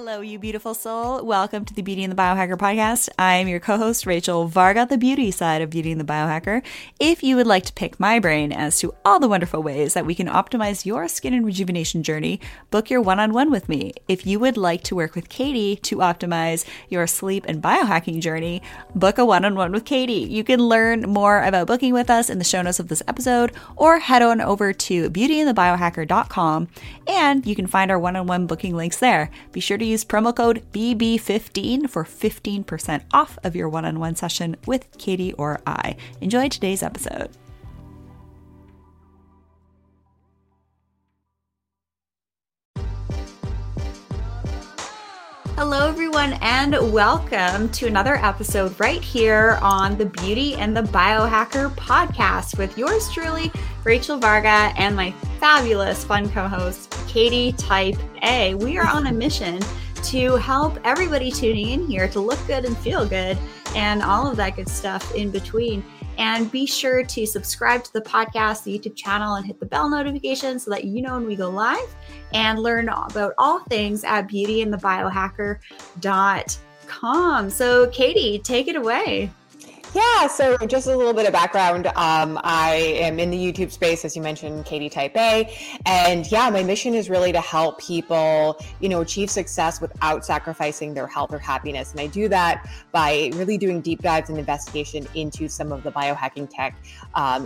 Hello, you beautiful soul. Welcome to the Beauty and the Biohacker podcast. I'm your co-host, Rachel Varga, the beauty side of Beauty and the Biohacker. If you would like to pick my brain as to all the wonderful ways that we can optimize your skin and rejuvenation journey, book your one-on-one with me. If you would like to work with Katie to optimize your sleep and biohacking journey, book a one-on-one with Katie. You can learn more about booking with us in the show notes of this episode, or head on over to beautyandthebiohacker.com and you can find our one-on-one booking links there. Be sure to use promo code BB15 for 15% off of your one-on-one session with Katie or I. Enjoy today's episode. Hello, everyone, and welcome to another episode right here on the Beauty and the Biohacker podcast with yours truly, Rachel Varga, and my fabulous fun co-host, Katie Type A. We are on a mission to help everybody tuning in here to look good and feel good and all of that good stuff in between. And be sure to subscribe to the podcast, the YouTube channel, and hit the bell notification so that you know when we go live, and learn about all things at beautyandthebiohacker.com. So Katie, take it away. Yeah, so just a little bit of background. I am in the YouTube space, as you mentioned, Katie Type A. And yeah, my mission is really to help people, you know, achieve success without sacrificing their health or happiness. And I do that by really doing deep dives and investigation into some of the biohacking tech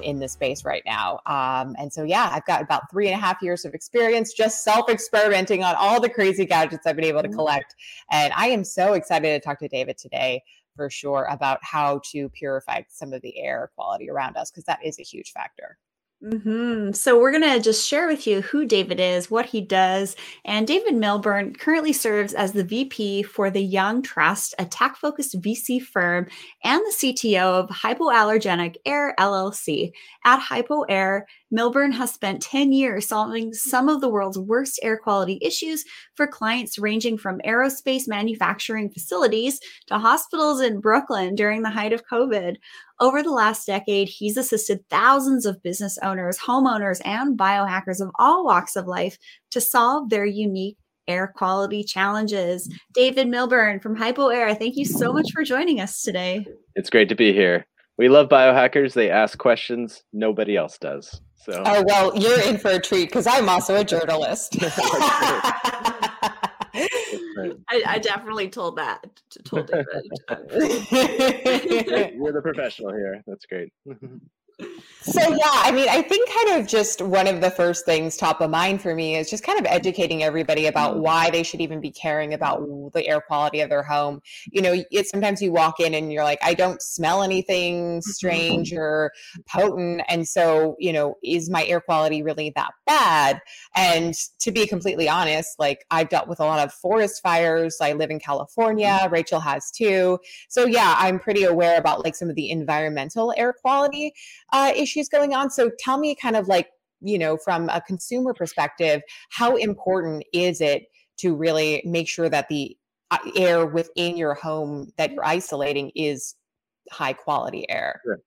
in the space right now. And so, yeah, I've got about 3.5 years of experience just self-experimenting on all the crazy gadgets I've been able to collect. And I am so excited to talk to David today, for sure, about how to purify some of the air quality around us, because that is a huge factor. Mm-hmm. So we're going to just share with you who David is, what he does. And David Milburn currently serves as the VP for the Young Trust, a tech-focused VC firm, and the CTO of Hypoallergenic Air LLC. At HypoAir, Milburn has spent 10 years solving some of the world's worst air quality issues for clients ranging from aerospace manufacturing facilities to hospitals in Brooklyn during the height of COVID. Over the last decade, he's assisted thousands of business owners, homeowners, and biohackers of all walks of life to solve their unique air quality challenges. David Milburn from HypoAir, thank you so much for joining us today. It's great to be here. We love biohackers. They ask questions nobody else does. So. Oh, well, you're in for a treat, because I'm also a journalist. I definitely told David. We're the professional here. That's great. So yeah, I mean, I think kind of just one of the first things top of mind for me is just kind of educating everybody about why they should even be caring about the air quality of their home. You know, it's sometimes you walk in and you're like, I don't smell anything strange or potent. And so, you know, is my air quality really that bad? And to be completely honest, like I've dealt with a lot of forest fires. I live in California. Rachel has too. So yeah, I'm pretty aware about like some of the environmental air quality issues going on. So tell me kind of like, you know, from a consumer perspective, how important is it to really make sure that the air within your home that you're isolating is high quality air? Sure.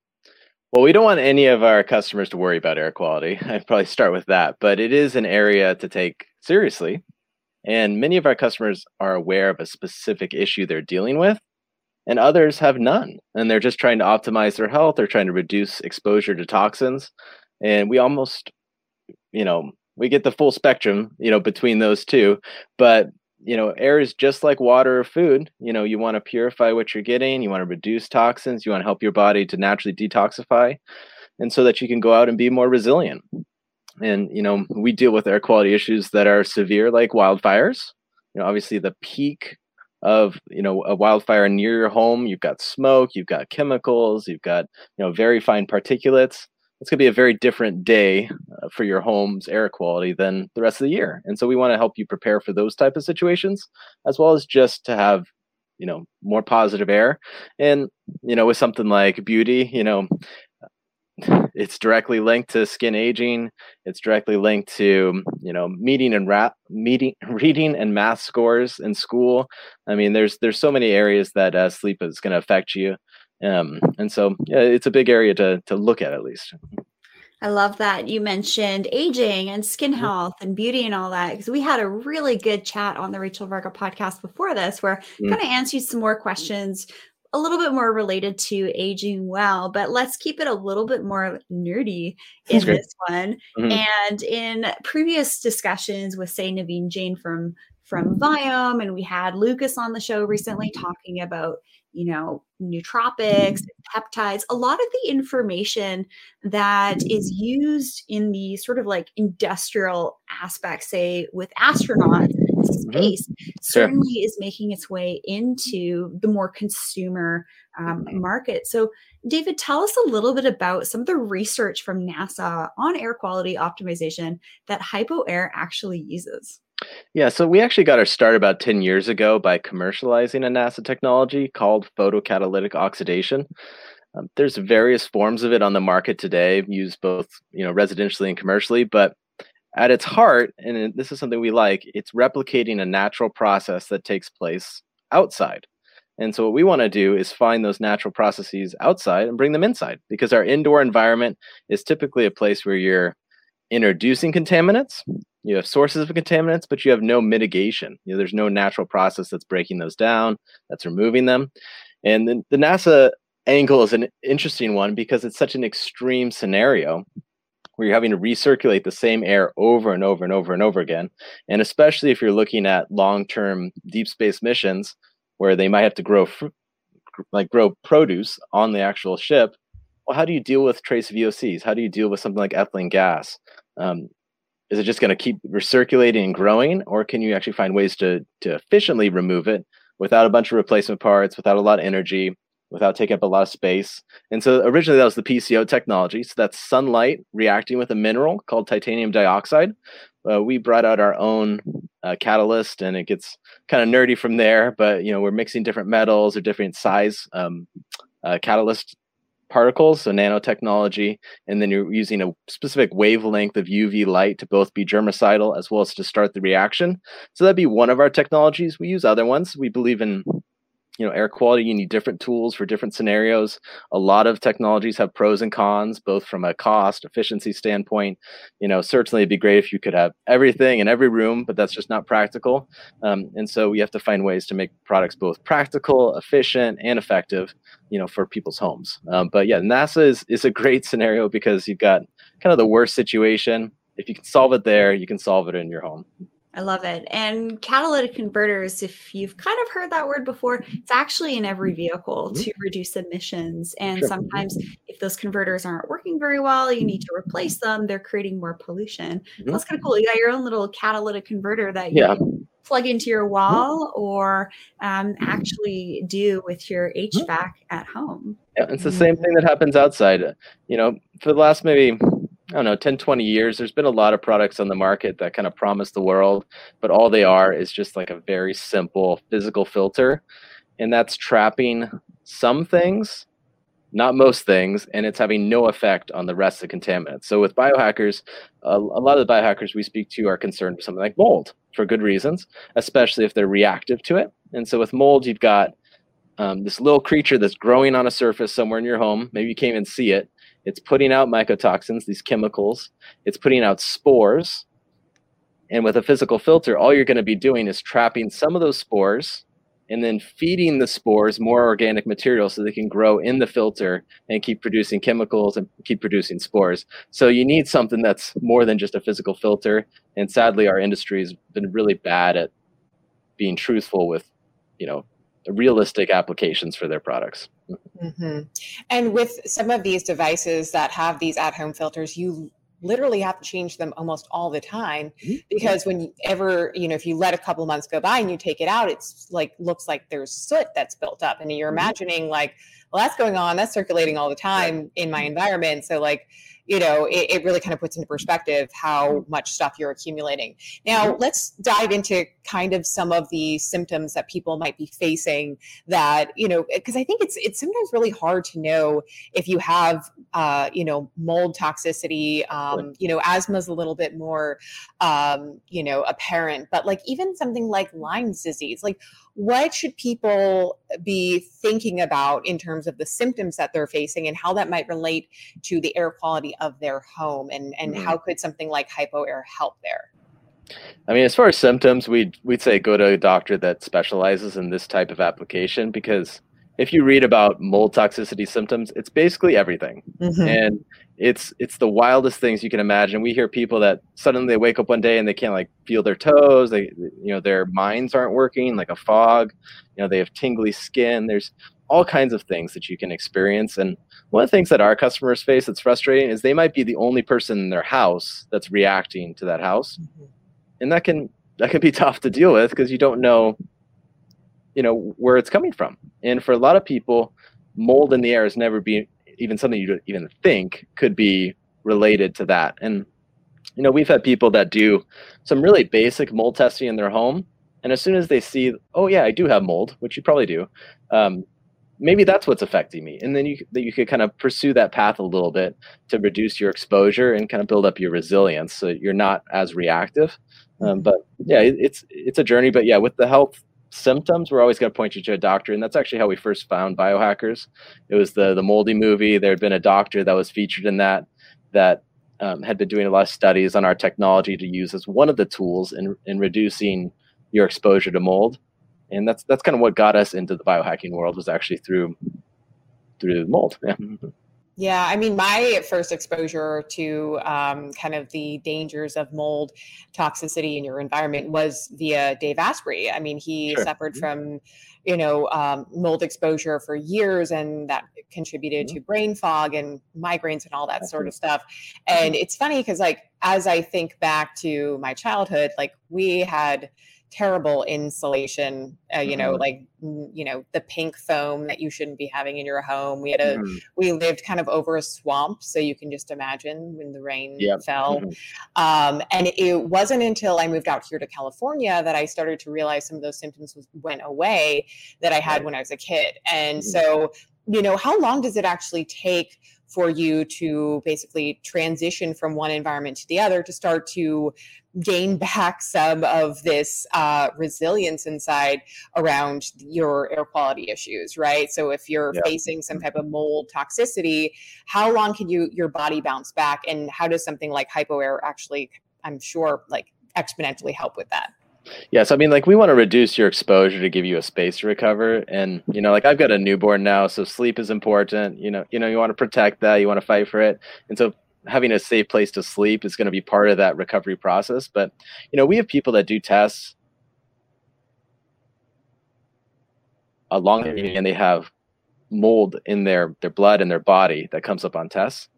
Well, we don't want any of our customers to worry about air quality. I'd probably start with that, but it is an area to take seriously. And many of our customers are aware of a specific issue they're dealing with, and others have none. And they're just trying to optimize their health. They're trying to reduce exposure to toxins. And we almost, you know, we get the full spectrum, you know, between those two. But, you know, air is just like water or food. You know, you want to purify what you're getting. You want to reduce toxins. You want to help your body to naturally detoxify, and so that you can go out and be more resilient. And, you know, we deal with air quality issues that are severe, like wildfires. You know, obviously the peak of, you know, a wildfire near your home, you've got smoke, you've got chemicals, you've got, you know, very fine particulates. It's going to be a very different day for your home's air quality than the rest of the year. And so we want to help you prepare for those type of situations, as well as just to have, you know, more positive air. And, you know, with something like beauty, you know, it's directly linked to skin aging. It's directly linked to, you know, reading and math scores in school. I mean, there's so many areas that sleep is going to affect you. And so yeah, it's a big area to look at least. I love that you mentioned aging and skin health and beauty and all that, because we had a really good chat on the Rachel Varga podcast before this, where I kind of answered some more questions a little bit more related to aging well, but let's keep it a little bit more nerdy in this one. And in previous discussions with, say, Naveen Jain from Viome, and we had Lucas on the show recently talking about, you know, nootropics, peptides, a lot of the information that is used in the sort of like industrial aspect, say with astronauts in space, certainly is making its way into the more consumer market. So David, tell us a little bit about some of the research from NASA on air quality optimization that HypoAir actually uses. Yeah, so we actually got our start about 10 years ago by commercializing a NASA technology called photocatalytic oxidation. There's various forms of it on the market today, used both, you know, residentially and commercially, but at its heart, and this is something we like, it's replicating a natural process that takes place outside. And so what we want to do is find those natural processes outside and bring them inside, because our indoor environment is typically a place where you're introducing contaminants. You have sources of contaminants, but you have no mitigation. You know, there's no natural process that's breaking those down, that's removing them. And then the NASA angle is an interesting one because it's such an extreme scenario where you're having to recirculate the same air over and over and over and over again. And especially if you're looking at long-term deep space missions where they might have to grow produce on the actual ship. Well, how do you deal with trace VOCs? How do you deal with something like ethylene gas? Is it just going to keep recirculating and growing, or can you actually find ways to efficiently remove it without a bunch of replacement parts, without a lot of energy, without taking up a lot of space? And so originally that was the PCO technology. So that's sunlight reacting with a mineral called titanium dioxide. We brought out our own catalyst, and it gets kind of nerdy from there, but you know, we're mixing different metals or different size catalyst particles, so nanotechnology, and then you're using a specific wavelength of UV light to both be germicidal as well as to start the reaction. So that'd be one of our technologies. We use other ones. We believe in, you know, air quality. You need different tools for different scenarios. A lot of technologies have pros and cons, both from a cost efficiency standpoint. You know, certainly it'd be great if you could have everything in every room, but that's just not practical. And so we have to find ways to make products both practical, efficient, and effective, you know, for people's homes. But yeah, NASA is a great scenario because you've got kind of the worst situation. If you can solve it there, you can solve it in your home. I love it. And catalytic converters, if you've kind of heard that word before, it's actually in every vehicle to reduce emissions. And sometimes if those converters aren't working very well, you need to replace them. They're creating more pollution. So that's kind of cool. You got your own little catalytic converter that you can plug into your wall or actually do with your HVAC at home. Yeah, it's the same thing that happens outside. You know, for the last maybe 10, 20 years, there's been a lot of products on the market that kind of promise the world, but all they are is just like a very simple physical filter. And that's trapping some things, not most things, and it's having no effect on the rest of the contaminants. So with biohackers, a lot of the biohackers we speak to are concerned with something like mold for good reasons, especially if they're reactive to it. And so with mold, you've got this little creature that's growing on a surface somewhere in your home. Maybe you can't even see it. It's putting out mycotoxins, these chemicals. It's putting out spores. And with a physical filter, all you're going to be doing is trapping some of those spores and then feeding the spores more organic material so they can grow in the filter and keep producing chemicals and keep producing spores. So you need something that's more than just a physical filter. And sadly, our industry has been really bad at being truthful with, you know, realistic applications for their products. And with some of these devices that have these at-home filters, you literally have to change them almost all the time, because whenever, you know, if you let a couple months go by and you take it out, it's like, looks like there's soot that's built up, and you're imagining like, well, that's going on, that's circulating all the time in my environment. So like, you know, it really kind of puts into perspective how much stuff you're accumulating. Now, let's dive into kind of some of the symptoms that people might be facing that, you know, because I think it's sometimes really hard to know if you have, you know, mold toxicity, you know, asthma is a little bit more, you know, apparent, but like even something like Lyme's disease, like what should people be thinking about in terms of the symptoms that they're facing and how that might relate to the air quality safety of their home, and how could something like HypoAir help there? I mean, as far as symptoms, we'd say go to a doctor that specializes in this type of application, because if you read about mold toxicity symptoms, it's basically everything. Mm-hmm. And it's the wildest things you can imagine. We hear people that suddenly they wake up one day and they can't like feel their toes. They, you know, their minds aren't working, like a fog, you know, they have tingly skin. There's all kinds of things that you can experience. And one of the things that our customers face that's frustrating is they might be the only person in their house that's reacting to that house. Mm-hmm. And that can be tough to deal with, because you don't know, you know, where it's coming from. And for a lot of people, mold in the air has never been even something you even think could be related to that. And, you know, we've had people that do some really basic mold testing in their home, and as soon as they see, oh yeah, I do have mold, which you probably do, maybe that's what's affecting me. And then you could kind of pursue that path a little bit to reduce your exposure and kind of build up your resilience, so you're not as reactive. But yeah, it's a journey. But yeah, with the health symptoms, we're always going to point you to a doctor. And that's actually how we first found biohackers. It was the Moldy movie. There had been a doctor that was featured in that had been doing a lot of studies on our technology to use as one of the tools in reducing your exposure to mold. And that's kind of what got us into the biohacking world, was actually through mold. Yeah. Yeah, I mean, my first exposure to kind of the dangers of mold toxicity in your environment was via Dave Asprey. I mean, he sure. suffered from, you know, mold exposure for years, and that contributed to brain fog and migraines and all that sort of stuff. And it's funny because, like, as I think back to my childhood, like, we had terrible insulation, you know, like, you know, the pink foam that you shouldn't be having in your home. We had we lived kind of over a swamp, so you can just imagine when the rain fell. And it wasn't until I moved out here to California that I started to realize some of those symptoms went away that I had when I was a kid. And so, you know, how long does it actually take for you to basically transition from one environment to the other to start to gain back some of this resilience inside around your air quality issues, right? So if you're facing some type of mold toxicity, how long can your body bounce back? And how does something like HypoAir actually, I'm sure, like, exponentially help with that? Yeah. So, I mean, like, we want to reduce your exposure to give you a space to recover. And, you know, like, I've got a newborn now, so sleep is important. You know, you want to protect that, you want to fight for it. And so having a safe place to sleep is going to be part of that recovery process. But, you know, we have people that do tests along and they have mold in their blood and their body that comes up on tests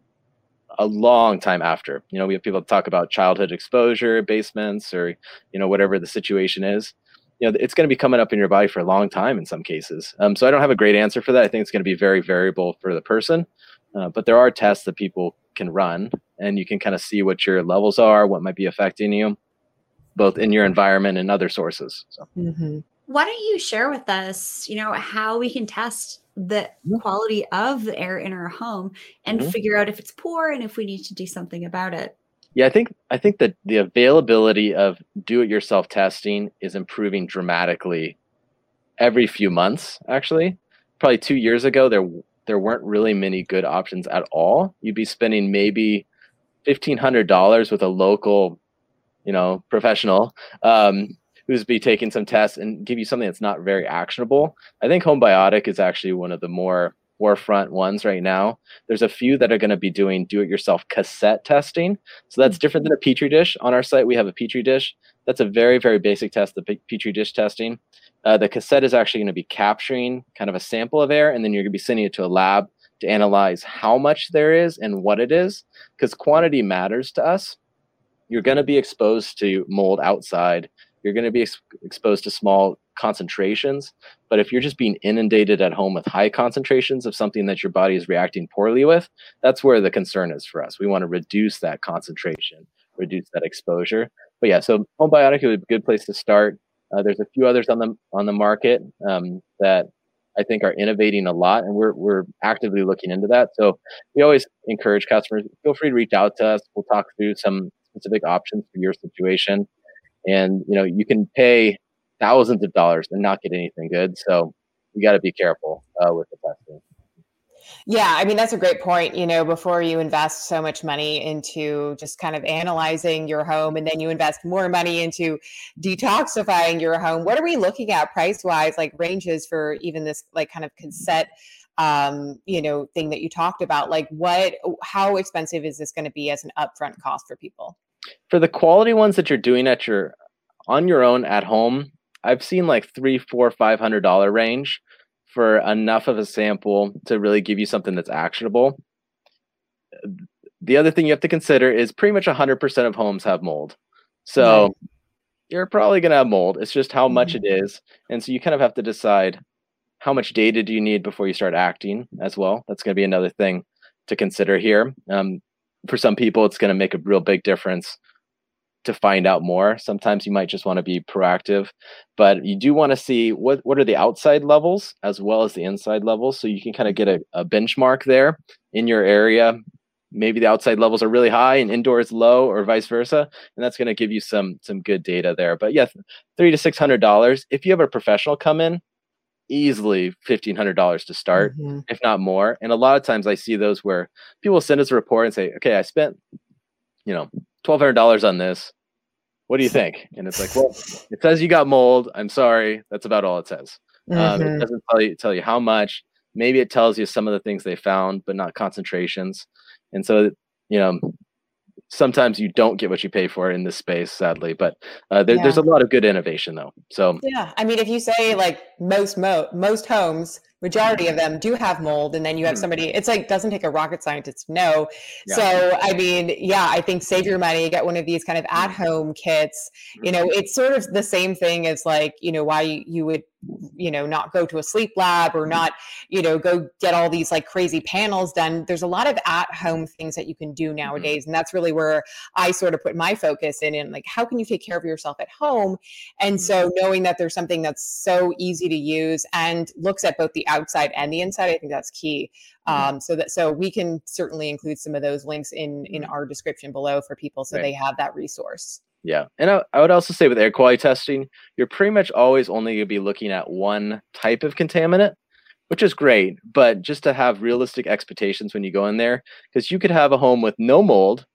a long time after. You know, we have people talk about childhood exposure, basements, or, you know, whatever the situation is. You know, it's going to be coming up in your body for a long time in some cases. So I don't have a great answer for that. I think it's going to be very variable for the person. But there are tests that people can run, and you can kind of see what your levels are, what might be affecting you, both in your environment and other sources. So. Mm-hmm. Why don't you share with us, you know, how we can test the quality of the air in our home and figure out if it's poor and if we need to do something about it? Yeah, I think that the availability of do-it-yourself testing is improving dramatically every few months, actually. Probably 2 years ago, there weren't really many good options at all. You'd be spending maybe $1,500 with a local, you know, professional, who's be taking some tests and give you something that's not very actionable. I think Home Biotic is actually one of the more forefront ones right now. There's a few that are going to be doing do-it-yourself cassette testing. So that's different than a Petri dish. On our site, we have a Petri dish. That's a very, very basic test, the Petri dish testing. The cassette is actually going to be capturing kind of a sample of air, and then you're going to be sending it to a lab to analyze how much there is and what it is, because quantity matters to us. You're going to be exposed to mold outside. You're going to be exposed to small concentrations, but if you're just being inundated at home with high concentrations of something that your body is reacting poorly with, that's where the concern is for us. We want to reduce that concentration, reduce that exposure. But yeah, so Home Biotic is a good place to start. There's a few others on the market that I think are innovating a lot, and we're actively looking into that. So we always encourage customers, feel free to reach out to us. We'll talk through some specific options for your situation. And, you know, you can pay thousands of dollars and not get anything good. So you got to be careful with the testing. Yeah, I mean, that's a great point. You know, before you invest so much money into just kind of analyzing your home and then you invest more money into detoxifying your home, what are we looking at price-wise, like ranges for even this like kind of consent, you know, thing that you talked about? Like how expensive is this going to be as an upfront cost for people? For the quality ones that you're doing on your own at home, I've seen like $300, $400, $500 range for enough of a sample to really give you something that's actionable. The other thing you have to consider is pretty much 100% of homes have mold. So You're probably going to have mold. It's just how much it is. And so you kind of have to decide how much data do you need before you start acting as well. That's going to be another thing to consider here. For some people, it's going to make a real big difference to find out more. Sometimes you might just want to be proactive, but you do want to see what are the outside levels as well as the inside levels. So you can kind of get a benchmark there in your area. Maybe the outside levels are really high and indoor is low, or vice versa. And that's going to give you some good data there. But yeah, $300 to $600. If you have a professional come in, easily $1,500 to start, if not more. And a lot of times I see those where people send us a report and say, okay, I spent, you know, $1,200 on this. What do you think? And it's like, well, it says you got mold. I'm sorry. That's about all it says. It doesn't tell you how much. Maybe it tells you some of the things they found, but not concentrations. And so, you know, sometimes you don't get what you pay for in this space, sadly, but there's a lot of good innovation though. So yeah, I mean, if you say like most homes, majority of them do have mold, and then you have somebody, it's like, doesn't take a rocket scientist to know. Yeah. So, I mean, yeah, I think save your money, get one of these kind of at home kits. You know, it's sort of the same thing as like, you know, why you would, you know, not go to a sleep lab or not, you know, go get all these like crazy panels done. There's a lot of at home things that you can do nowadays. And that's really where I sort of put my focus in like, how can you take care of yourself at home? And so knowing that there's something that's so easy to use and looks at both the outside and the inside, I think that's key. So we can certainly include some of those links in our description below for people, so they have that resource. Yeah. And I would also say with air quality testing, you're pretty much always only going to be looking at one type of contaminant, which is great, but just to have realistic expectations when you go in there, because you could have a home with no mold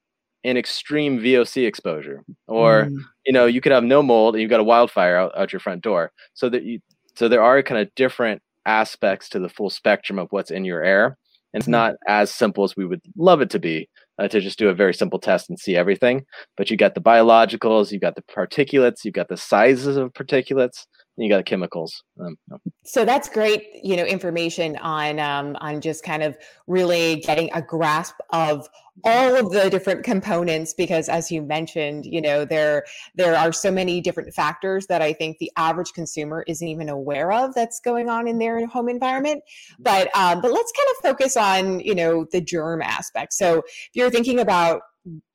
and extreme VOC exposure, or, you know, you could have no mold and you've got a wildfire out your front door. So there are kind of different aspects to the full spectrum of what's in your air. And it's not as simple as we would love it to be, to just do a very simple test and see everything. But you got the biologicals, you got the particulates, you got the sizes of particulates, and you got chemicals. So that's great, you know, information on just kind of really getting a grasp of all of the different components, because as you mentioned, you know, there are so many different factors that I think the average consumer isn't even aware of that's going on in their home environment. But let's kind of focus on, you know, the germ aspect. So if you're thinking about,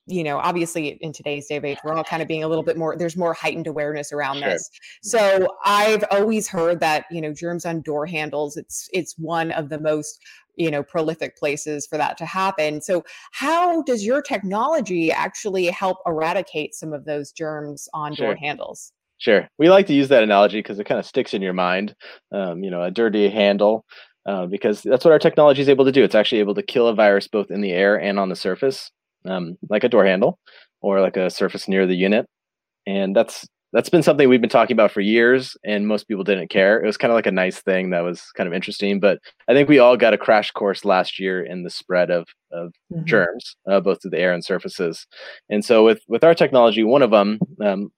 you know, obviously in today's day and age, we're all kind of being a little bit more, there's more heightened awareness around this. So I've always heard that, you know, germs on door handles, it's one of the most, you know, prolific places for that to happen. So how does your technology actually help eradicate some of those germs on door handles? Sure. We like to use that analogy because it kind of sticks in your mind, you know, a dirty handle, because that's what our technology is able to do. It's actually able to kill a virus both in the air and on the surface. Like a door handle or like a surface near the unit. And that's been something we've been talking about for years, and most people didn't care. It was kind of like a nice thing that was kind of interesting, but I think we all got a crash course last year in the spread of germs, both through the air and surfaces. And so with our technology, one of them,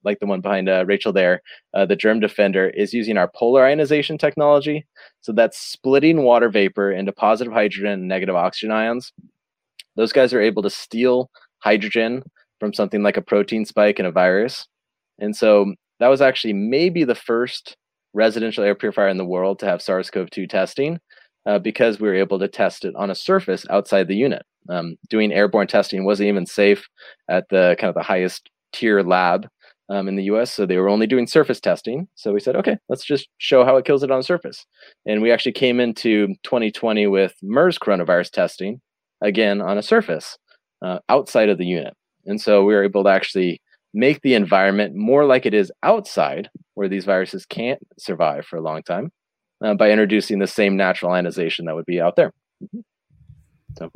like the one behind Rachel there, the Germ Defender, is using our polar ionization technology. So that's splitting water vapor into positive hydrogen and negative oxygen ions. Those guys are able to steal hydrogen from something like a protein spike in a virus. And so that was actually maybe the first residential air purifier in the world to have SARS-CoV-2 testing, because we were able to test it on a surface outside the unit. Doing airborne testing wasn't even safe at the kind of the highest tier lab in the US. So they were only doing surface testing. So we said, okay, let's just show how it kills it on a surface. And we actually came into 2020 with MERS coronavirus testing, again, on a surface outside of the unit. And so we were able to actually make the environment more like it is outside, where these viruses can't survive for a long time, by introducing the same natural ionization that would be out there. So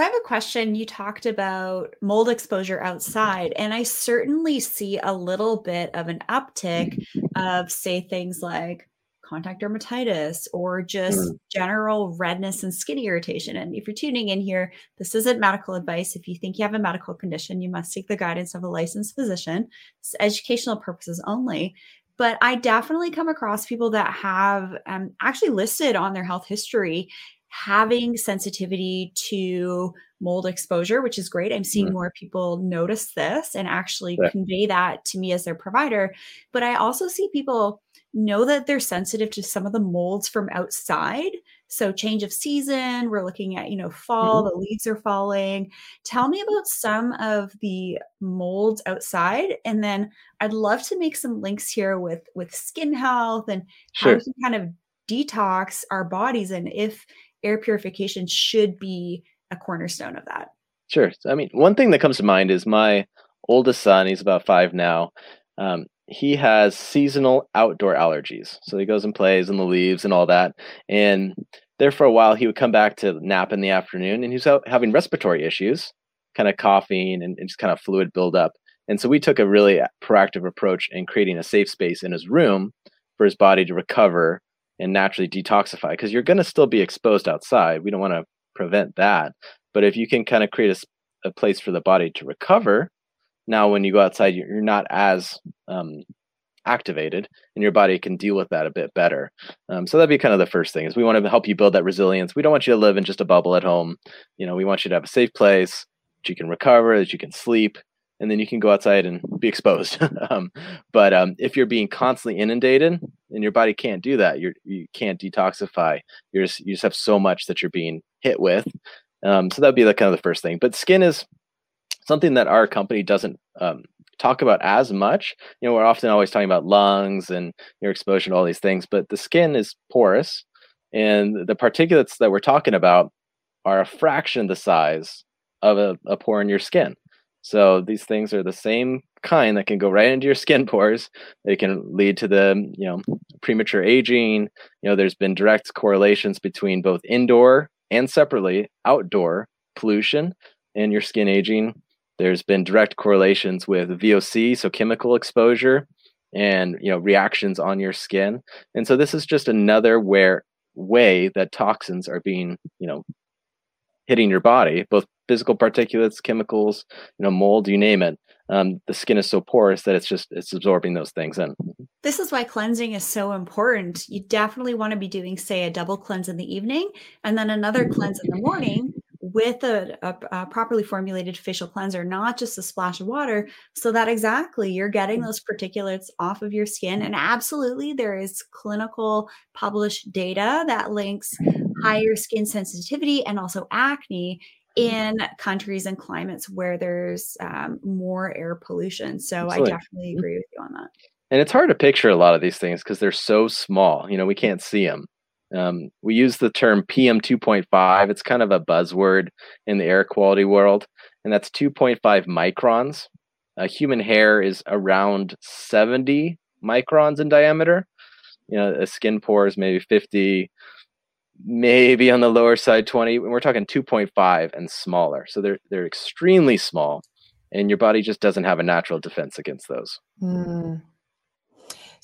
I have a question. You talked about mold exposure outside, and I certainly see a little bit of an uptick of, say, things like contact dermatitis or just general redness and skin irritation. And if you're tuning in here, this isn't medical advice. If you think you have a medical condition, you must seek the guidance of a licensed physician. It's educational purposes only. But I definitely come across people that have actually listed on their health history having sensitivity to mold exposure, which is great. I'm seeing more people notice this and actually convey that to me as their provider. But I also see people know that they're sensitive to some of the molds from outside. So change of season, we're looking at, you know, fall, the leaves are falling. Tell me about some of the molds outside. And then I'd love to make some links here with skin health and how we can kind of detox our bodies, and if air purification should be a cornerstone of that. Sure. I mean, one thing that comes to mind is my oldest son, he's about five now. He has seasonal outdoor allergies. So he goes and plays in the leaves and all that. And there for a while, he would come back to nap in the afternoon and he was out having respiratory issues, kind of coughing and just kind of fluid buildup. And so we took a really proactive approach in creating a safe space in his room for his body to recover and naturally detoxify, because you're going to still be exposed outside. We don't want to prevent that. But if you can kind of create a place for the body to recover, now when you go outside, you're not as activated and your body can deal with that a bit better. So that'd be kind of the first thing, is we want to help you build that resilience. We don't want you to live in just a bubble at home. You know, we want you to have a safe place that you can recover, that you can sleep, and then you can go outside and be exposed. But if you're being constantly inundated and your body can't do that, you can't detoxify. You just have so much that you're being hit with. So that'd be kind of the first thing. But skin is something that our company doesn't talk about as much. You know, we're often always talking about lungs and your exposure to all these things, but the skin is porous, and the particulates that we're talking about are a fraction of the size of a pore in your skin. So these things are the same kind that can go right into your skin pores. They can lead to the, you know, premature aging. You know, there's been direct correlations between both indoor and separately outdoor pollution and your skin aging. There's been direct correlations with VOC, so chemical exposure, and, you know, reactions on your skin. And so this is just another way that toxins are being, you know, hitting your body, both physical particulates, chemicals, you know, mold, you name it. The skin is so porous that it's absorbing those things in. This is why cleansing is so important. You definitely want to be doing, say, a double cleanse in the evening and then another cleanse in the morning with a properly formulated facial cleanser, not just a splash of water, so that exactly you're getting those particulates off of your skin. And absolutely, there is clinical published data that links higher skin sensitivity and also acne in countries and climates where there's more air pollution. So absolutely. I definitely agree with you on that. And it's hard to picture a lot of these things because they're so small. You know, we can't see them. We use the term PM 2.5. It's kind of a buzzword in the air quality world, and that's 2.5 microns. Human hair is around 70 microns in diameter. You know, a skin pore is maybe 50, maybe on the lower side 20. We're talking 2.5 and smaller. So they're extremely small, and your body just doesn't have a natural defense against those.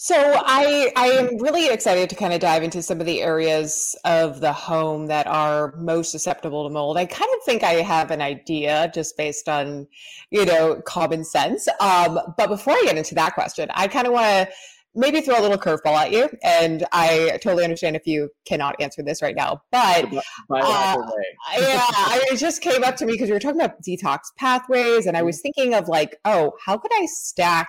So I am really excited to kind of dive into some of the areas of the home that are most susceptible to mold. I kind of think I have an idea just based on, you know, common sense. But before I get into that question, I kind of want to maybe throw a little curveball at you. And I totally understand if you cannot answer this right now, but it just came up to me because we were talking about detox pathways. And I was thinking of like, oh, how could I stack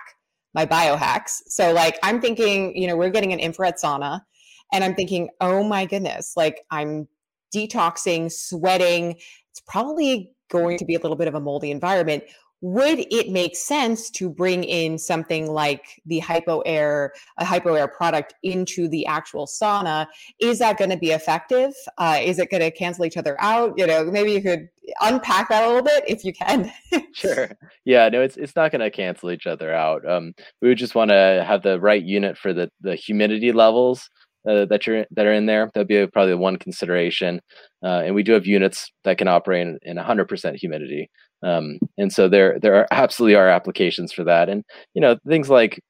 my biohacks? So like, I'm thinking, you know, we're getting an infrared sauna, and I'm thinking, oh my goodness, like I'm detoxing, sweating. It's probably going to be a little bit of a moldy environment. Would it make sense to bring in something like the HypoAir, a HypoAir product into the actual sauna? Is that going to be effective? Is it going to cancel each other out? You know, maybe you could unpack that a little bit if you can. Sure. Yeah, no, it's not going to cancel each other out. We would just want to have the right unit for the humidity levels that are in there. That'd be probably one consideration. And we do have units that can operate in 100% humidity. And so there absolutely are applications for that. And, you know, things like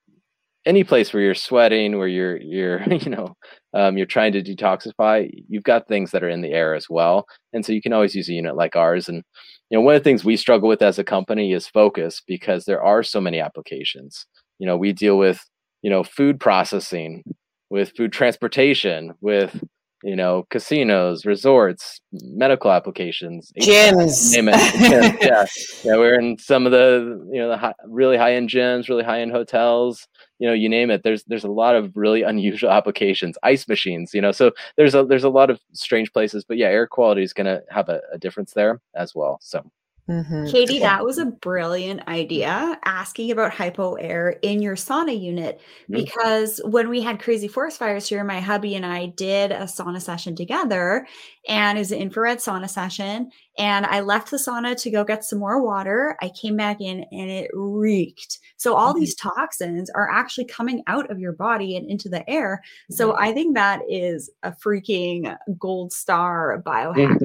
any place where you're sweating, where you're trying to detoxify, you've got things that are in the air as well. And so you can always use a unit like ours. And, you know, one of the things we struggle with as a company is focus, because there are so many applications. You know, we deal with, you know, food processing, with food transportation, with, you know, casinos, resorts, medical applications, gyms. Name it. Yeah, we're in some of the, you know, the really high-end gyms, really high-end hotels. You know, you name it. There's a lot of really unusual applications. Ice machines. You know, so there's a lot of strange places. But yeah, air quality is going to have a difference there as well. So. Mm-hmm. Katie, that was a brilliant idea, asking about HypoAir in your sauna unit, because when we had crazy forest fires here, my hubby and I did a sauna session together, and it was an infrared sauna session, and I left the sauna to go get some more water. I came back in and it reeked. So all these toxins are actually coming out of your body and into the air. So I think that is a freaking gold star biohack.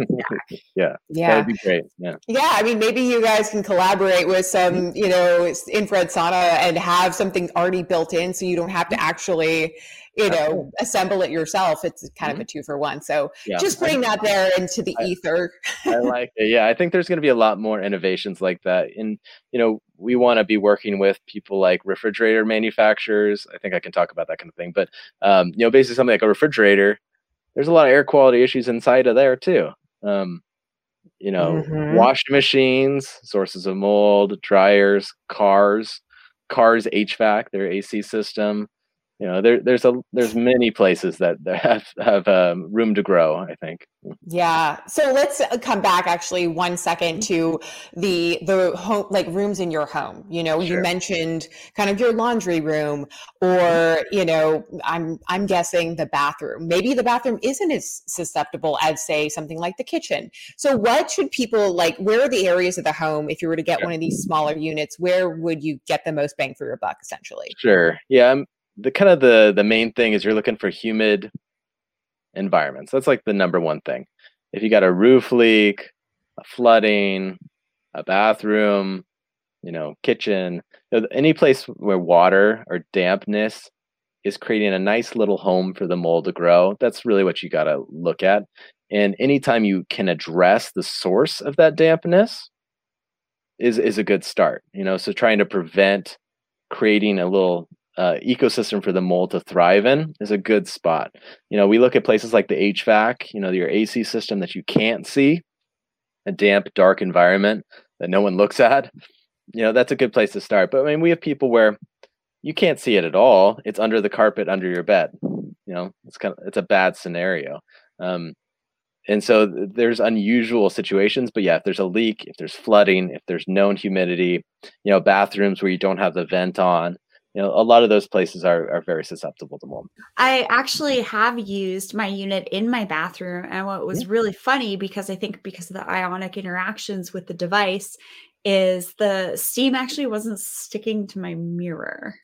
Yeah. That'd be great. Yeah. I mean, maybe you guys can collaborate with some, you know, infrared sauna and have something already built in, so you don't have to actually, you know, assemble it yourself. It's kind of a 2-for-1. So just putting that there into the ether. I like it. Yeah, I think there's going to be a lot more innovations like that. And, you know, we want to be working with people like refrigerator manufacturers. I think I can talk about that kind of thing. But, you know, basically something like a refrigerator, there's a lot of air quality issues inside of there too. You know, washing machines, sources of mold, dryers, cars, HVAC, their AC system. You know, there's many places that have room to grow, I think. Yeah. So let's come back actually 1 second to the home, like rooms in your home. You know, you mentioned kind of your laundry room, or, you know, I'm guessing the bathroom. Maybe the bathroom isn't as susceptible as, say, something like the kitchen. So what should people, like, where are the areas of the home, if you were to get one of these smaller units, where would you get the most bang for your buck, essentially? Sure. Yeah. The kind of the main thing is you're looking for humid environments. That's like the number one thing. If you got a roof leak, a flooding, a bathroom, you know, kitchen, any place where water or dampness is creating a nice little home for the mold to grow, that's really what you got to look at. And anytime you can address the source of that dampness is a good start. You know, so trying to prevent creating a little ecosystem for the mold to thrive in is a good spot. You know, we look at places like the HVAC, you know, your AC system that you can't see, a damp, dark environment that no one looks at. You know, that's a good place to start. But I mean, we have people where you can't see it at all. It's under the carpet, under your bed. You know, it's a bad scenario. And so there's unusual situations, but yeah, if there's a leak, if there's flooding, if there's known humidity, you know, bathrooms where you don't have the vent on, you know, a lot of those places are very susceptible to mold. I actually have used my unit in my bathroom. And what was really funny, because I think because of the ionic interactions with the device, is the steam actually wasn't sticking to my mirror.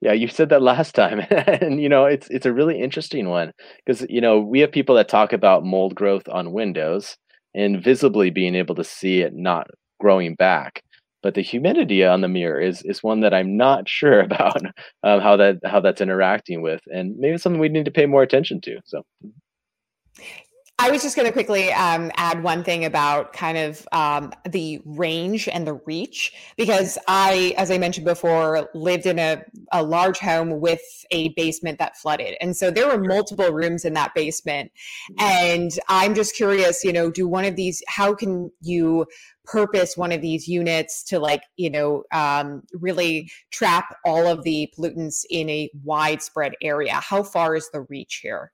Yeah, you said that last time. And, you know, it's a really interesting one, because, you know, we have people that talk about mold growth on windows and visibly being able to see it not growing back. But the humidity on the mirror is one that I'm not sure about how that's interacting with, and maybe it's something we need to pay more attention to. So, I was just going to quickly add one thing about kind of the range and the reach, because I, as I mentioned before, lived in a large home with a basement that flooded. And so there were multiple rooms in that basement. And I'm just curious, you know, do one of these, how can you purpose one of these units to, like, you know, really trap all of the pollutants in a widespread area? How far is the reach here?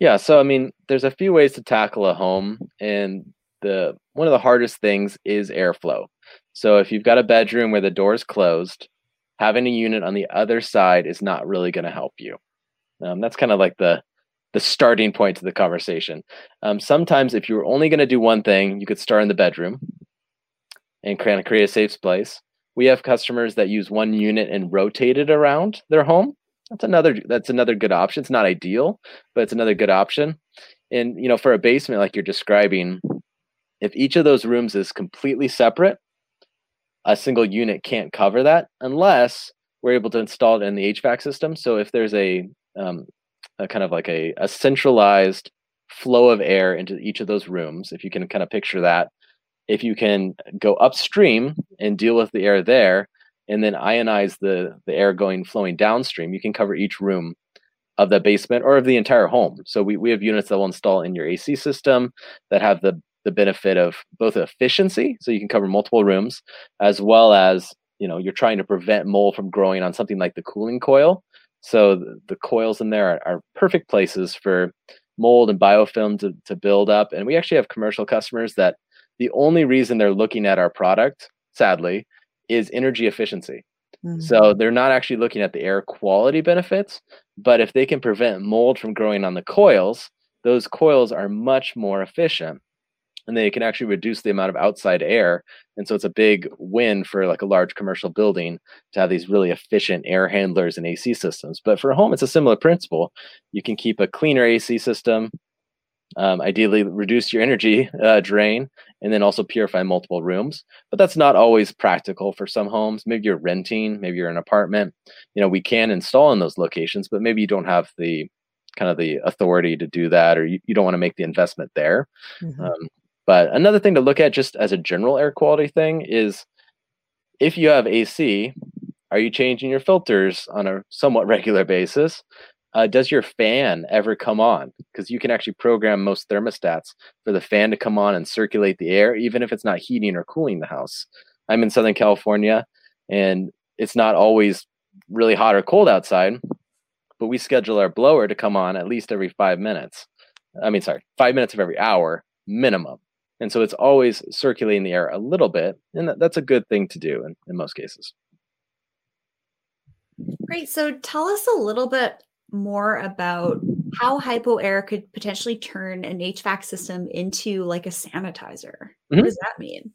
Yeah, so I mean, there's a few ways to tackle a home, and one of the hardest things is airflow. So if you've got a bedroom where the door is closed, having a unit on the other side is not really going to help you. That's kind of like the starting point to the conversation. Sometimes if you're only going to do one thing, you could start in the bedroom and create a safe place. We have customers that use one unit and rotate it around their home. That's another good option. It's not ideal, but it's another good option. And, you know, for a basement like you're describing, if each of those rooms is completely separate, a single unit can't cover that unless we're able to install it in the HVAC system. So if there's a kind of like a centralized flow of air into each of those rooms, if you can kind of picture that, if you can go upstream and deal with the air there, and then ionize the air flowing downstream, you can cover each room of the basement or of the entire home. So we have units that will install in your AC system that have the benefit of both efficiency, so you can cover multiple rooms, as well as, you know, you're trying to prevent mold from growing on something like the cooling coil. So the coils in there are perfect places for mold and biofilm to build up. And we actually have commercial customers that the only reason they're looking at our product, sadly, is energy efficiency. Mm-hmm. So they're not actually looking at the air quality benefits, but if they can prevent mold from growing on the coils, those coils are much more efficient and they can actually reduce the amount of outside air. And so it's a big win for like a large commercial building to have these really efficient air handlers and AC systems. But for a home, it's a similar principle. You can keep a cleaner AC system, ideally reduce your energy drain, and then also purify multiple rooms. But that's not always practical for some homes. Maybe you're renting, maybe you're in an apartment. You know, we can install in those locations, but maybe you don't have the kind of the authority to do that, or you don't want to make the investment there. Mm-hmm. But another thing to look at just as a general air quality thing is, if you have AC, are you changing your filters on a somewhat regular basis? Does your fan ever come on? Because you can actually program most thermostats for the fan to come on and circulate the air, even if it's not heating or cooling the house. I'm in Southern California, and it's not always really hot or cold outside, but we schedule our blower to come on at least every 5 minutes. 5 minutes of every hour minimum. And so it's always circulating the air a little bit, and that's a good thing to do in most cases. Great. So tell us a little bit more about how HypoAir could potentially turn an HVAC system into like a sanitizer. Mm-hmm. What does that mean?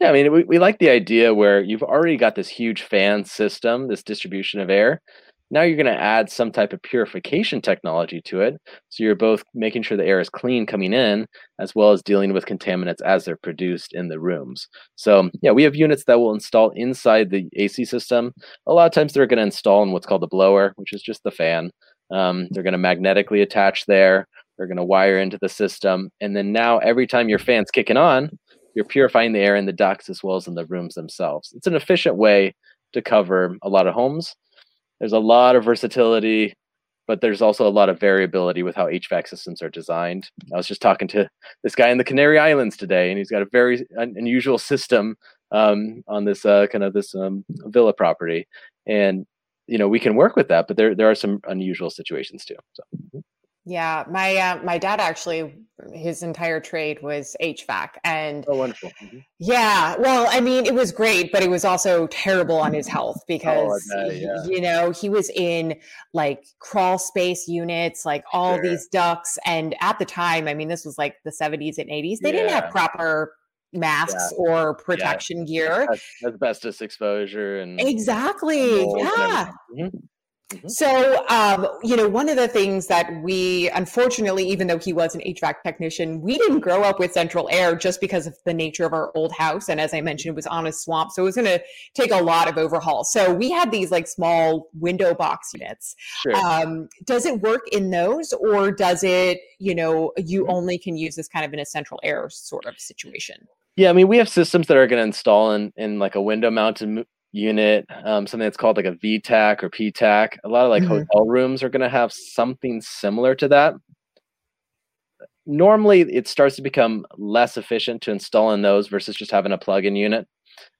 Yeah, I mean, we like the idea where you've already got this huge fan system, this distribution of air. Now you're going to add some type of purification technology to it. So you're both making sure the air is clean coming in, as well as dealing with contaminants as they're produced in the rooms. So yeah, we have units that will install inside the AC system. A lot of times they're going to install in what's called the blower, which is just the fan. They're going to magnetically attach there. They're going to wire into the system. And then now every time your fan's kicking on, you're purifying the air in the ducts as well as in the rooms themselves. It's an efficient way to cover a lot of homes. There's a lot of versatility, but there's also a lot of variability with how HVAC systems are designed. I was just talking to this guy in the Canary Islands today, and he's got a very unusual system on this kind of this villa property. And, you know, we can work with that, but there are some unusual situations too. So. Yeah, my dad actually, his entire trade was HVAC, and oh, wonderful. Yeah, well, I mean, it was great, but it was also terrible on his health because you know, he was in like crawl space units, like all sure. these ducts, and at the time, I mean, this was like the 70s and 80s, they didn't have proper masks or protection gear, asbestos exposure, and exactly, Mm-hmm. So, you know, one of the things that we, unfortunately, even though he was an HVAC technician, we didn't grow up with central air just because of the nature of our old house. And as I mentioned, it was on a swamp. So it was going to take a lot of overhaul. So we had these like small window box units. Sure. Does it work in those, or does it, you know, you only can use this kind of in a central air sort of situation? Yeah. I mean, we have systems that are going to install in like a window mounted unit, something that's called like a VTAC or P-TAC. A lot of like mm-hmm. hotel rooms are going to have something similar to that. Normally, it starts to become less efficient to install in those versus just having a plug-in unit.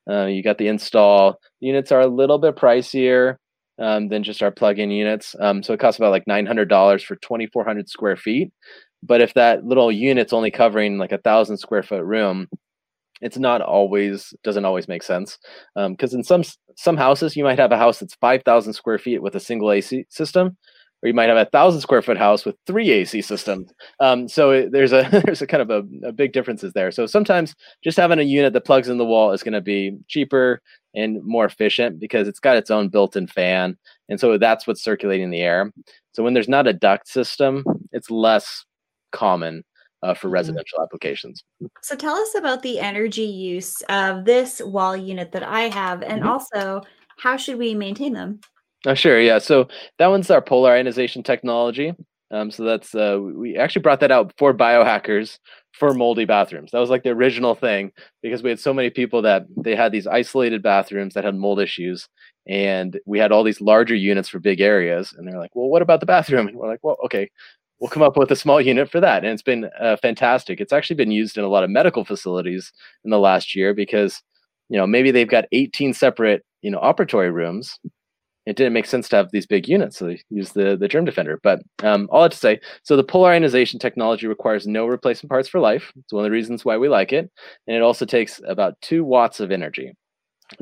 You got the install. Units are a little bit pricier than just our plug-in units. So it costs about like $900 for 2,400 square feet. But if that little unit's only covering like 1,000 square foot room, it's not always, doesn't always make sense. Because in some houses, you might have a house that's 5,000 square feet with a single AC system, or you might have a 1,000-square-foot house with 3 AC systems. So there's a kind of a big differences there. So sometimes just having a unit that plugs in the wall is going to be cheaper and more efficient because it's got its own built-in fan. And so that's what's circulating the air. So when there's not a duct system, it's less common for residential applications. So tell us about the energy use of this wall unit that I have, and also how should we maintain them? Oh, sure. Yeah. So that one's our polar ionization technology. So that's, we actually brought that out for biohackers for moldy bathrooms. That was like the original thing, because we had so many people that they had these isolated bathrooms that had mold issues. And we had all these larger units for big areas. And they're like, well, what about the bathroom? And we're like, well, okay, we'll come up with a small unit for that. And it's been fantastic. It's actually been used in a lot of medical facilities in the last year because, you know, maybe they've got 18 separate, you know, operatory rooms. It didn't make sense to have these big units, so they use the germ defender. But all that to say, so the polar ionization technology requires no replacement parts for life. It's one of the reasons why we like it. And it also takes about 2 watts of energy.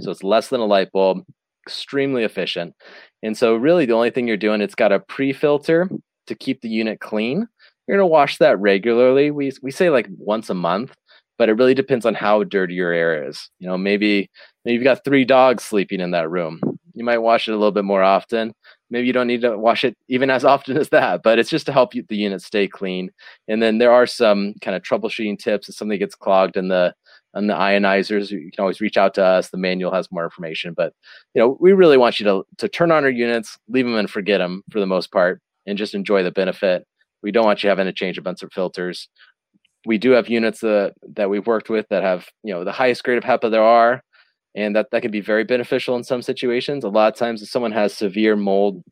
So it's less than a light bulb, extremely efficient. And so really the only thing you're doing, it's got a pre-filter to keep the unit clean. You're going to wash that regularly. We say like once a month, but it really depends on how dirty your air is. You know, maybe you've got 3 dogs sleeping in that room. You might wash it a little bit more often. Maybe you don't need to wash it even as often as that, but it's just to help you, the unit stay clean. And then there are some kind of troubleshooting tips. If something gets clogged in the ionizers, you can always reach out to us. The manual has more information, but you know, we really want you to turn on our units, leave them and forget them for the most part, and just enjoy the benefit. We don't want you having to change a bunch of filters. We do have units that we've worked with that have, you know, the highest grade of HEPA there are. And that can be very beneficial in some situations. A lot of times if someone has severe mold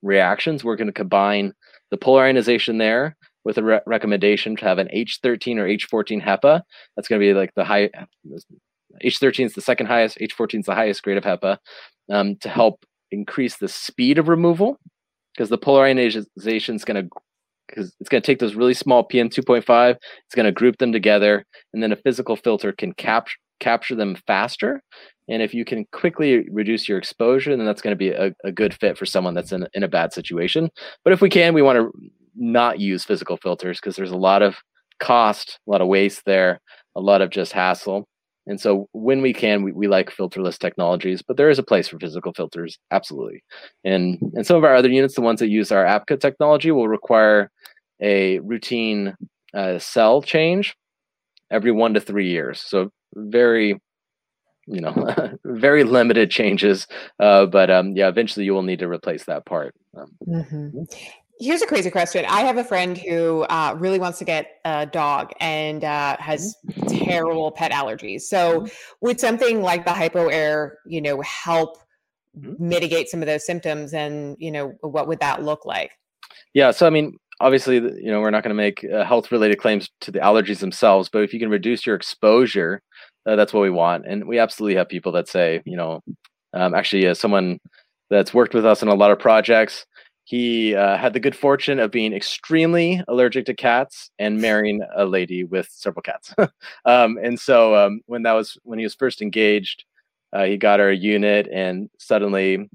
reactions, we're going to combine the polar ionization there with a recommendation to have an H13 or H14 HEPA. That's going to be like the high, H13 is the second highest, H14 is the highest grade of HEPA, to help increase the speed of removal, because the polar ionization is going to, because it's going to take those really small PM 2.5, it's going to group them together, and then a physical filter can capture them faster. And if you can quickly reduce your exposure, then that's going to be a good fit for someone that's in a bad situation. But if we can, we want to not use physical filters, because there's a lot of cost, a lot of waste there, a lot of just hassle. And so when we can, we like filterless technologies, but there is a place for physical filters, absolutely. And some of our other units, the ones that use our APCA technology, will require a routine cell change every 1 to 3 years. So very, you know, very limited changes. But eventually you will need to replace that part. Here's a crazy question. I have a friend who really wants to get a dog and has terrible pet allergies. So would something like the HypoAir, you know, help mitigate some of those symptoms? And, you know, what would that look like? Yeah. So, I mean, obviously, you know, we're not going to make health-related claims to the allergies themselves, but if you can reduce your exposure, that's what we want. And we absolutely have people that say, you know, someone that's worked with us in a lot of projects, he had the good fortune of being extremely allergic to cats and marrying a lady with several cats. When he was first engaged, he got her a unit, and suddenly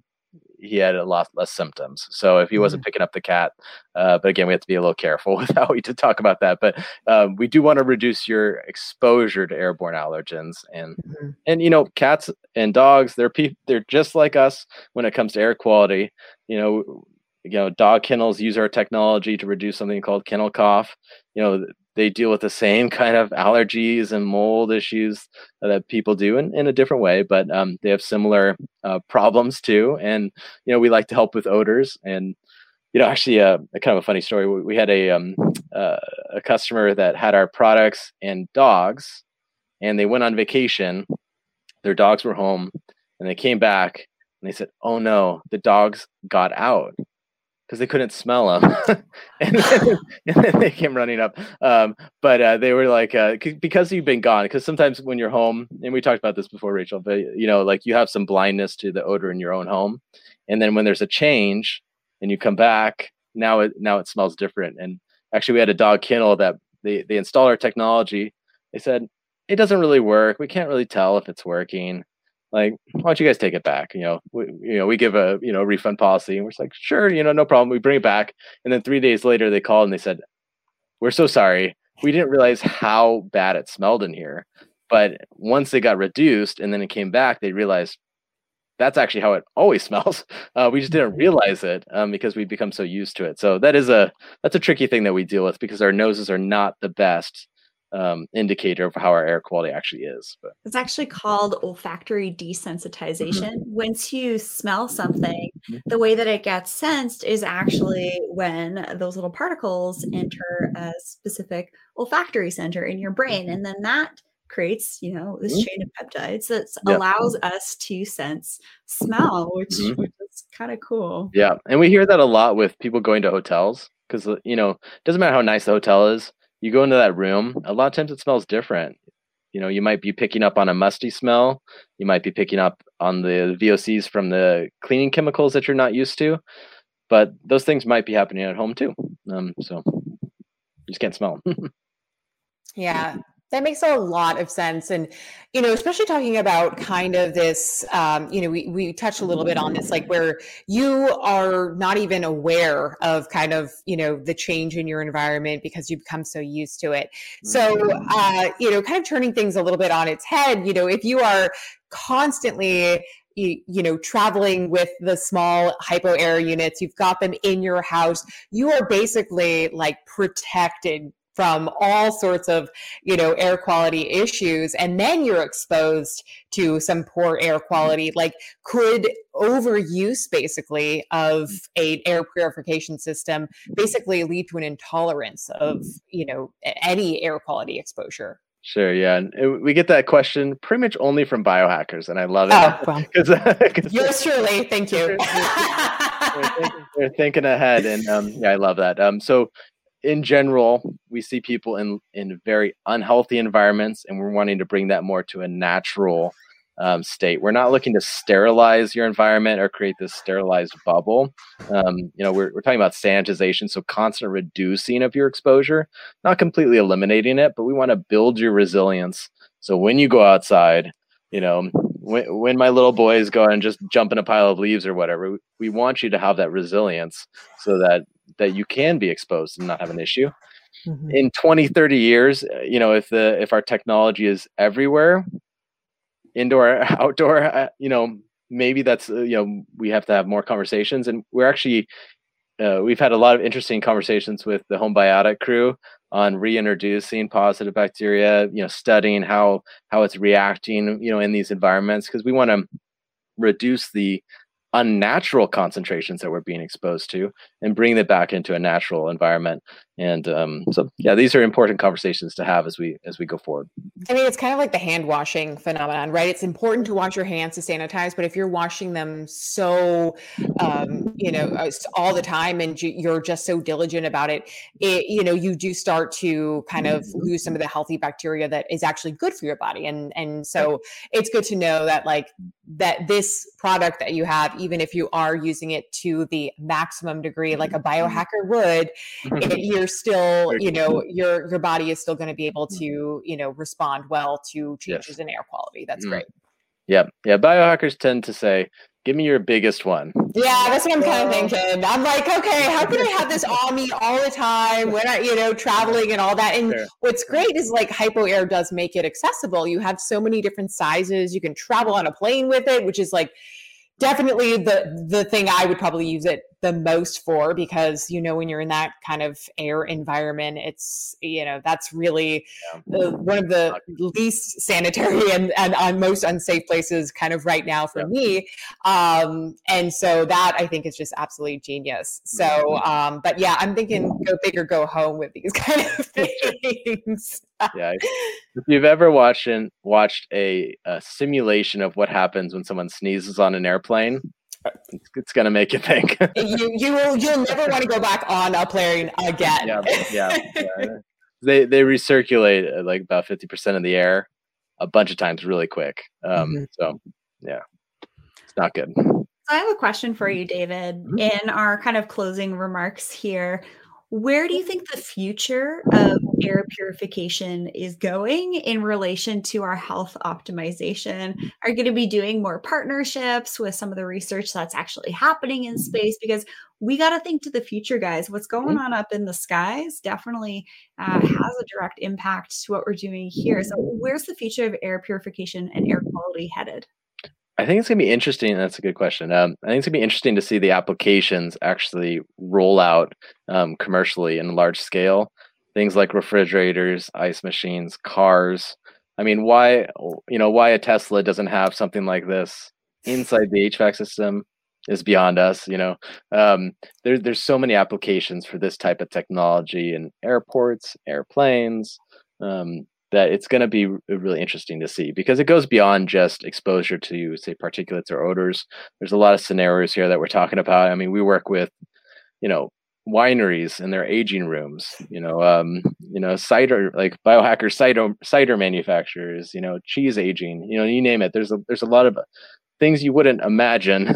he had a lot less symptoms. So if he wasn't picking up the cat, but again, we have to be a little careful with how we talk about that. But we do want to reduce your exposure to airborne allergens, and you know, cats and dogs, they're just like us when it comes to air quality. You know, dog kennels use our technology to reduce something called kennel cough. You know, they deal with the same kind of allergies and mold issues that people do in a different way, but they have similar problems too. And, you know, we like to help with odors. And, you know, actually kind of a funny story. We had a customer that had our products and dogs, and they went on vacation. Their dogs were home, and they came back and they said, oh no, the dogs got out, because they couldn't smell them. and then they came running up. But they were like, because you've been gone, because sometimes when you're home, and we talked about this before, Rachel, but you know, like you have some blindness to the odor in your own home. And then when there's a change and you come back, now it smells different. And actually we had a dog kennel that they installed our technology. They said, it doesn't really work. We can't really tell if it's working. like, why don't you guys take it back? You know, we give a, refund policy, and we're just like, sure, no problem. We bring it back. And then 3 days later they called and they said, we're so sorry. We didn't realize how bad it smelled in here. But once it got reduced and then it came back, they realized that's actually how it always smells. We just didn't realize it because we've become so used to it. So that is that's a tricky thing that we deal with, because our noses are not the best indicator of how our air quality actually is. But it's actually called olfactory desensitization. Mm-hmm. Once you smell something, the way that it gets sensed is actually when those little particles enter a specific olfactory center in your brain. And then that creates, this chain of peptides that allows us to sense smell, which is kind of cool. Yeah. And we hear that a lot with people going to hotels, because, it doesn't matter how nice the hotel is. You go into that room, a lot of times it smells different. You might be picking up on a musty smell. You might be picking up on the VOCs from the cleaning chemicals that you're not used to, but those things might be happening at home too. So you just can't smell. Yeah. That makes a lot of sense. And, especially talking about kind of this, we touched a little bit on this, like where you are not even aware of kind of, the change in your environment because you become so used to it. So, kind of turning things a little bit on its head, if you are constantly traveling with the small hypo air units, you've got them in your house, you are basically like protected from all sorts of, air quality issues. And then you're exposed to some poor air quality. Like, could overuse basically of an air purification system basically lead to an intolerance of, any air quality exposure? Sure. Yeah. And we get that question pretty much only from biohackers. And I love it. Because yours truly. Thank you. They're thinking ahead. And I love that. So in general, we see people in very unhealthy environments, and we're wanting to bring that more to a natural state. We're not looking to sterilize your environment or create this sterilized bubble. We're talking about sanitization, so constant reducing of your exposure, not completely eliminating it, but we want to build your resilience. So when you go outside, when my little boys go and just jump in a pile of leaves or whatever, we want you to have that resilience so that you can be exposed and not have an issue. Mm-hmm. In 20, 30 years, if our technology is everywhere, indoor, outdoor, maybe that's, we have to have more conversations. And we're actually, we've had a lot of interesting conversations with the Home Biotic crew on reintroducing positive bacteria, studying how it's reacting, in these environments, because we want to reduce the unnatural concentrations that we're being exposed to and bring that back into a natural environment. And these are important conversations to have as we go forward. I mean, it's kind of like the hand washing phenomenon, right? It's important to wash your hands to sanitize, but if you're washing them so, all the time and you're just so diligent about it, you do start to kind of lose some of the healthy bacteria that is actually good for your body. And so it's good to know that that this product that you have, even if you are using it to the maximum degree, like a biohacker would, you're still, your body is still going to be able to, respond well to changes in air quality. That's great. Yeah. Yeah. Biohackers tend to say, give me your biggest one. Yeah, that's what I'm kind of thinking. I'm like, okay, how can I have this on me all the time when I, traveling and all that? And what's great is like HypoAir does make it accessible. You have so many different sizes. You can travel on a plane with it, which is like definitely the thing I would probably use it the most for, because, when you're in that kind of air environment, it's, that's really one of the least sanitary and most unsafe places kind of right now for me. And so that I think is just absolutely genius. So, but yeah, I'm thinking go big or go home with these kind of things. Yeah. If you've ever watched a simulation of what happens when someone sneezes on an airplane, it's gonna make you think. You'll never want to go back on a plane again. Yeah. They recirculate like about 50% of the air a bunch of times really quick. So yeah, it's not good. I have a question for you, David. In our kind of closing remarks here, Where do you think the future of air purification is going in relation to our health optimization? Are you going to be doing more partnerships with some of the research that's actually happening in space? Because we got to think to the future, guys. What's going on up in the skies definitely has a direct impact to what we're doing here. So where's the future of air purification and air quality headed? I think it's going to be interesting. That's a good question. I think it's going to be interesting to see the applications actually roll out commercially in large scale. Things like refrigerators, ice machines, cars. I mean, why a Tesla doesn't have something like this inside the HVAC system is beyond us. You know, there's so many applications for this type of technology in airports, airplanes. That it's going to be really interesting to see, because it goes beyond just exposure to, say, particulates or odors. There's a lot of scenarios here that we're talking about. I mean, we work with, wineries in their aging rooms, cider, like biohacker cider manufacturers, cheese aging, you name it. There's a lot of things you wouldn't imagine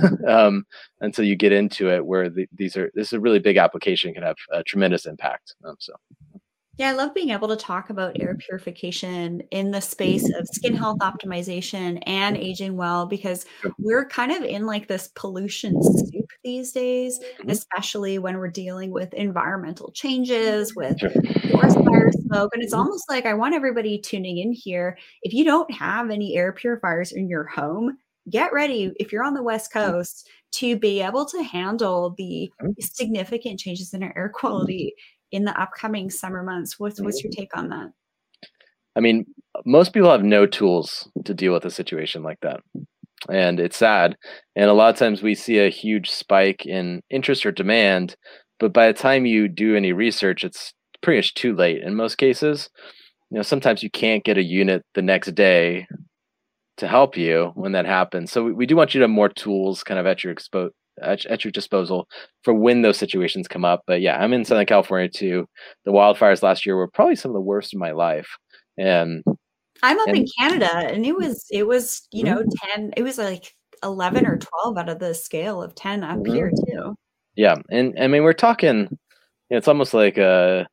until you get into it, where this is a really big application, can have a tremendous impact. Yeah, I love being able to talk about air purification in the space of skin health optimization and aging well, because we're kind of in like this pollution soup these days, especially when we're dealing with environmental changes, with forest fire smoke. And it's almost like I want everybody tuning in here. If you don't have any air purifiers in your home, get ready, if you're on the West Coast, to be able to handle the significant changes in our air quality in the upcoming summer months. What's your take on that? I mean, most people have no tools to deal with a situation like that. And it's sad. And a lot of times we see a huge spike in interest or demand, but by the time you do any research, it's pretty much too late in most cases. Sometimes you can't get a unit the next day to help you when that happens. So we do want you to have more tools kind of at your at your disposal for when those situations come up. But yeah, I'm in Southern California too. The wildfires last year were probably some of the worst in my life. And I'm up in Canada, and it was, it was like 11 or 12 out of the scale of 10 up here too. Yeah. And I mean, we're talking, it's almost like a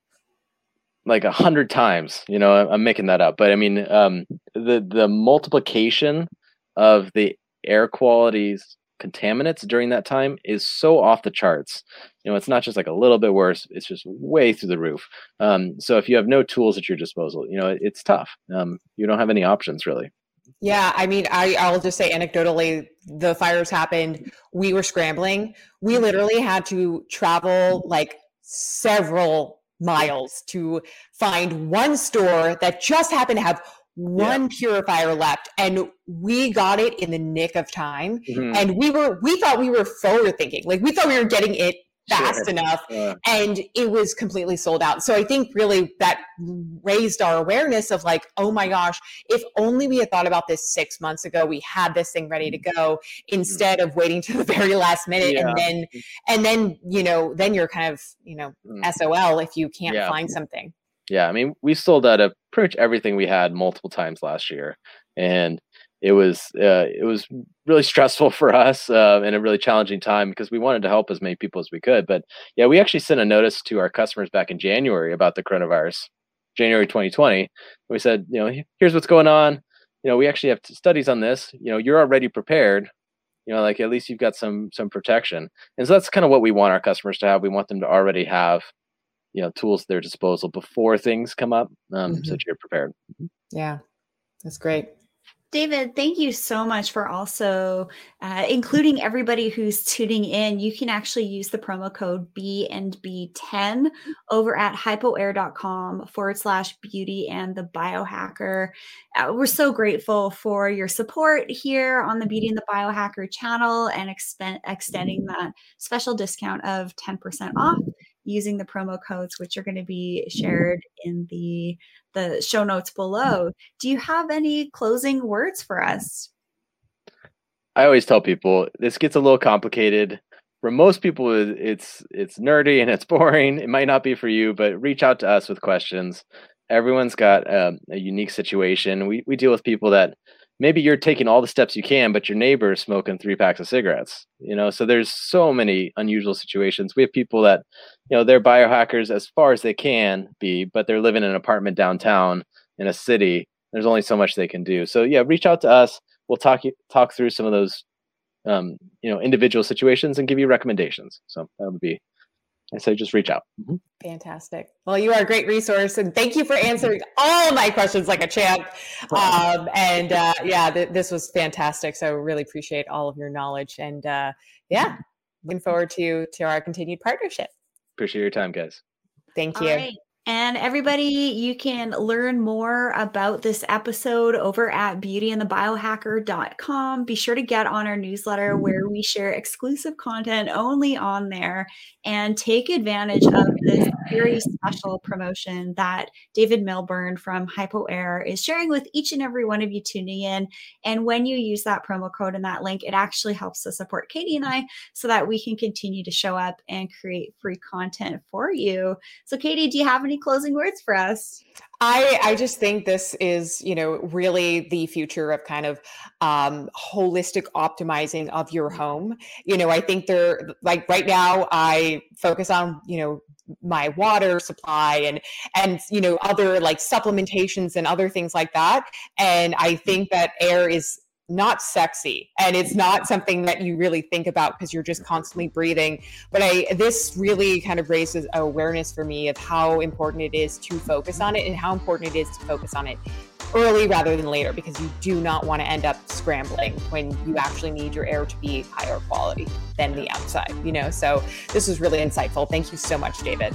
100 times, I'm making that up, but I mean, the multiplication of the air qualities contaminants during that time is so off the charts. It's not just like a little bit worse, it's just way through the roof. So if you have no tools at your disposal, it's tough. You don't have any options really. Yeah, I mean, I'll just say anecdotally, the fires happened, we were scrambling. We literally had to travel like several miles to find one store that just happened to have one purifier left, and we got it in the nick of time. And we thought we were forward thinking, like we thought we were getting it fast enough, and it was completely sold out. So I think really that raised our awareness of like, oh my gosh, if only we had thought about this 6 months ago, we had this thing ready to go, instead of waiting to the very last minute. And then you're kind of, SOL if you can't find something. Yeah, I mean, we sold out of pretty much everything we had multiple times last year, and it was really stressful for us and a really challenging time, because we wanted to help as many people as we could. But yeah, we actually sent a notice to our customers back in January about the coronavirus, January 2020. We said, here's what's going on. We actually have studies on this. You're already prepared. Like at least you've got some protection. And so that's kind of what we want our customers to have. We want them to already have tools at their disposal before things come up, so that you're prepared. Yeah, that's great. David, thank you so much for also including everybody who's tuning in. You can actually use the promo code B&B10 over at hypoair.com/Beauty and the Biohacker. We're so grateful for your support here on the Beauty and the Biohacker channel, and extending that special discount of 10% off using the promo codes, which are going to be shared in the show notes below. Do you have any closing words for us? I always tell people this gets a little complicated. For most people, it's nerdy and it's boring. It might not be for you, but reach out to us with questions. Everyone's got a unique situation. We deal with people that maybe you're taking all the steps you can, but your neighbor is smoking 3 packs of cigarettes, you know? So there's so many unusual situations. We have people that, you know, they're biohackers as far as they can be, but they're living in an apartment downtown in a city. There's only so much they can do. So yeah, reach out to us. We'll talk through some of those, you know, individual situations and give you recommendations. So that would be, and so just reach out. Mm-hmm. Fantastic. Well, you are a great resource, and thank you for answering all my questions like a champ. Yeah, this was fantastic. So really appreciate all of your knowledge, and yeah, looking forward to our continued partnership. Appreciate your time, guys. Thank you. All right. And everybody, you can learn more about this episode over at beautyandthebiohacker.com. Be sure to get on our newsletter where we share exclusive content only on there, and take advantage of this very special promotion that David Milburn from HypoAir is sharing with each and every one of you tuning in. And when you use that promo code and that link, it actually helps to support Katie and I so that we can continue to show up and create free content for you. So Katie, do you have any closing words for us? I just think this is, you know, really the future of kind of holistic optimizing of your home. You know, I think they're like right now I focus on, you know, my water supply and, you know, other like supplementations and other things like that. And I think that air is not sexy, and it's not something that you really think about because you're just constantly breathing. But this really kind of raises awareness for me of how important it is to focus on it, and how important it is to focus on it early rather than later, because you do not want to end up scrambling when you actually need your air to be higher quality than the outside, you know? So this was really insightful. Thank you so much, David.